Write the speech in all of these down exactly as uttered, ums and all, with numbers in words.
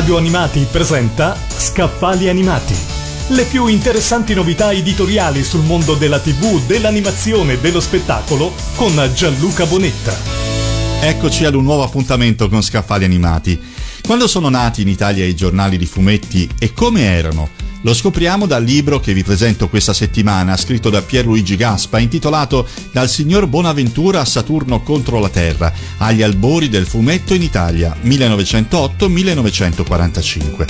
Radio Animati presenta Scaffali Animati, le più interessanti novità editoriali sul mondo della tivù, dell'animazione e dello spettacolo con Gianluca Bonetta. Eccoci ad un nuovo appuntamento con Scaffali Animati. Quando sono nati in Italia i giornali di fumetti e come erano? Lo scopriamo dal libro che vi presento questa settimana, scritto da Pierluigi Gaspa, intitolato Dal signor Bonaventura a Saturno contro la Terra, agli albori del fumetto in Italia, millenovecentootto millenovecentoquarantacinque.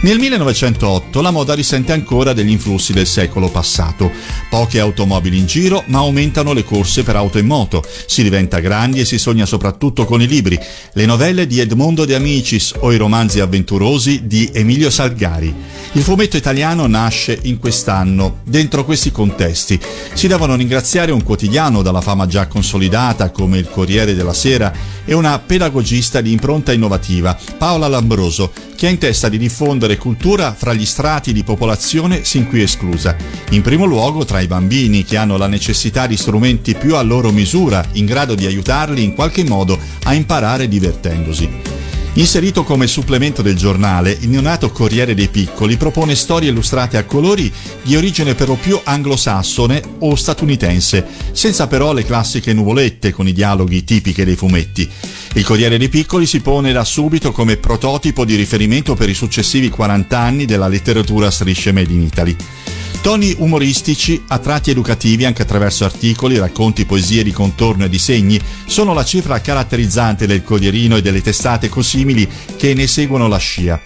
Nel millenovecentootto la moda risente ancora degli influssi del secolo passato. Poche automobili in giro, ma aumentano le corse per auto e moto. Si diventa grandi e si sogna soprattutto con i libri, le novelle di Edmondo De Amicis o i romanzi avventurosi di Emilio Salgari. Il fumetto italiano nasce in quest'anno. Dentro questi contesti si devono ringraziare un quotidiano dalla fama già consolidata come il Corriere della Sera e una pedagogista di impronta innovativa, Paola Lambroso, che ha in testa di diffondere cultura fra gli strati di popolazione sin qui esclusa, in primo luogo tra i bambini che hanno la necessità di strumenti più a loro misura, in grado di aiutarli in qualche modo a imparare divertendosi. Inserito come supplemento del giornale, il neonato Corriere dei Piccoli propone storie illustrate a colori di origine per lo più anglosassone o statunitense, senza però le classiche nuvolette con i dialoghi tipiche dei fumetti. Il Corriere dei Piccoli si pone da subito come prototipo di riferimento per i successivi quaranta anni della letteratura strisce Made in Italy. Toni umoristici, a tratti educativi anche attraverso articoli, racconti, poesie di contorno e disegni, sono la cifra caratterizzante del Corrierino e delle testate cosimili che ne seguono la scia.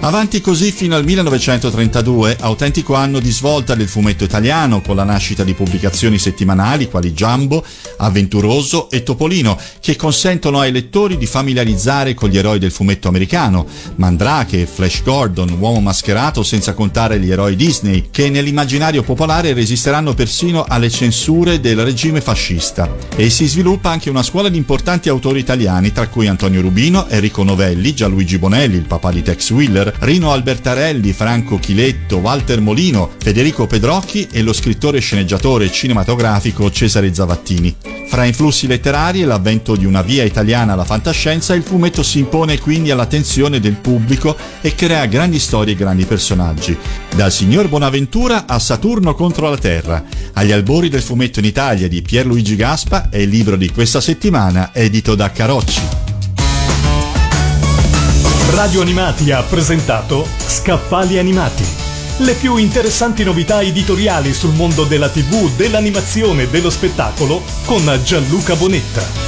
Avanti così fino al millenovecentotrentadue, autentico anno di svolta del fumetto italiano, con la nascita di pubblicazioni settimanali quali Jumbo, Avventuroso e Topolino, che consentono ai lettori di familiarizzare con gli eroi del fumetto americano, Mandrake, Flash Gordon, Uomo Mascherato, senza contare gli eroi Disney, che nell'immaginario popolare resisteranno persino alle censure del regime fascista. E si sviluppa anche una scuola di importanti autori italiani, tra cui Antonio Rubino, Enrico Novelli, Gianluigi Bonelli, il papà di Tex Wheeler, Rino Albertarelli, Franco Chiletto, Walter Molino, Federico Pedrocchi e lo scrittore e sceneggiatore cinematografico Cesare Zavattini. Fra influssi letterari e l'avvento di una via italiana alla fantascienza, il fumetto si impone quindi all'attenzione del pubblico e crea grandi storie e grandi personaggi. Dal signor Bonaventura a Saturno contro la Terra, agli albori del fumetto in Italia di Pierluigi Gaspa è il libro di questa settimana, edito da Carocci. Radio Animati ha presentato Scaffali Animati, le più interessanti novità editoriali sul mondo della tivù, dell'animazione e dello spettacolo con Gianluca Bonetta.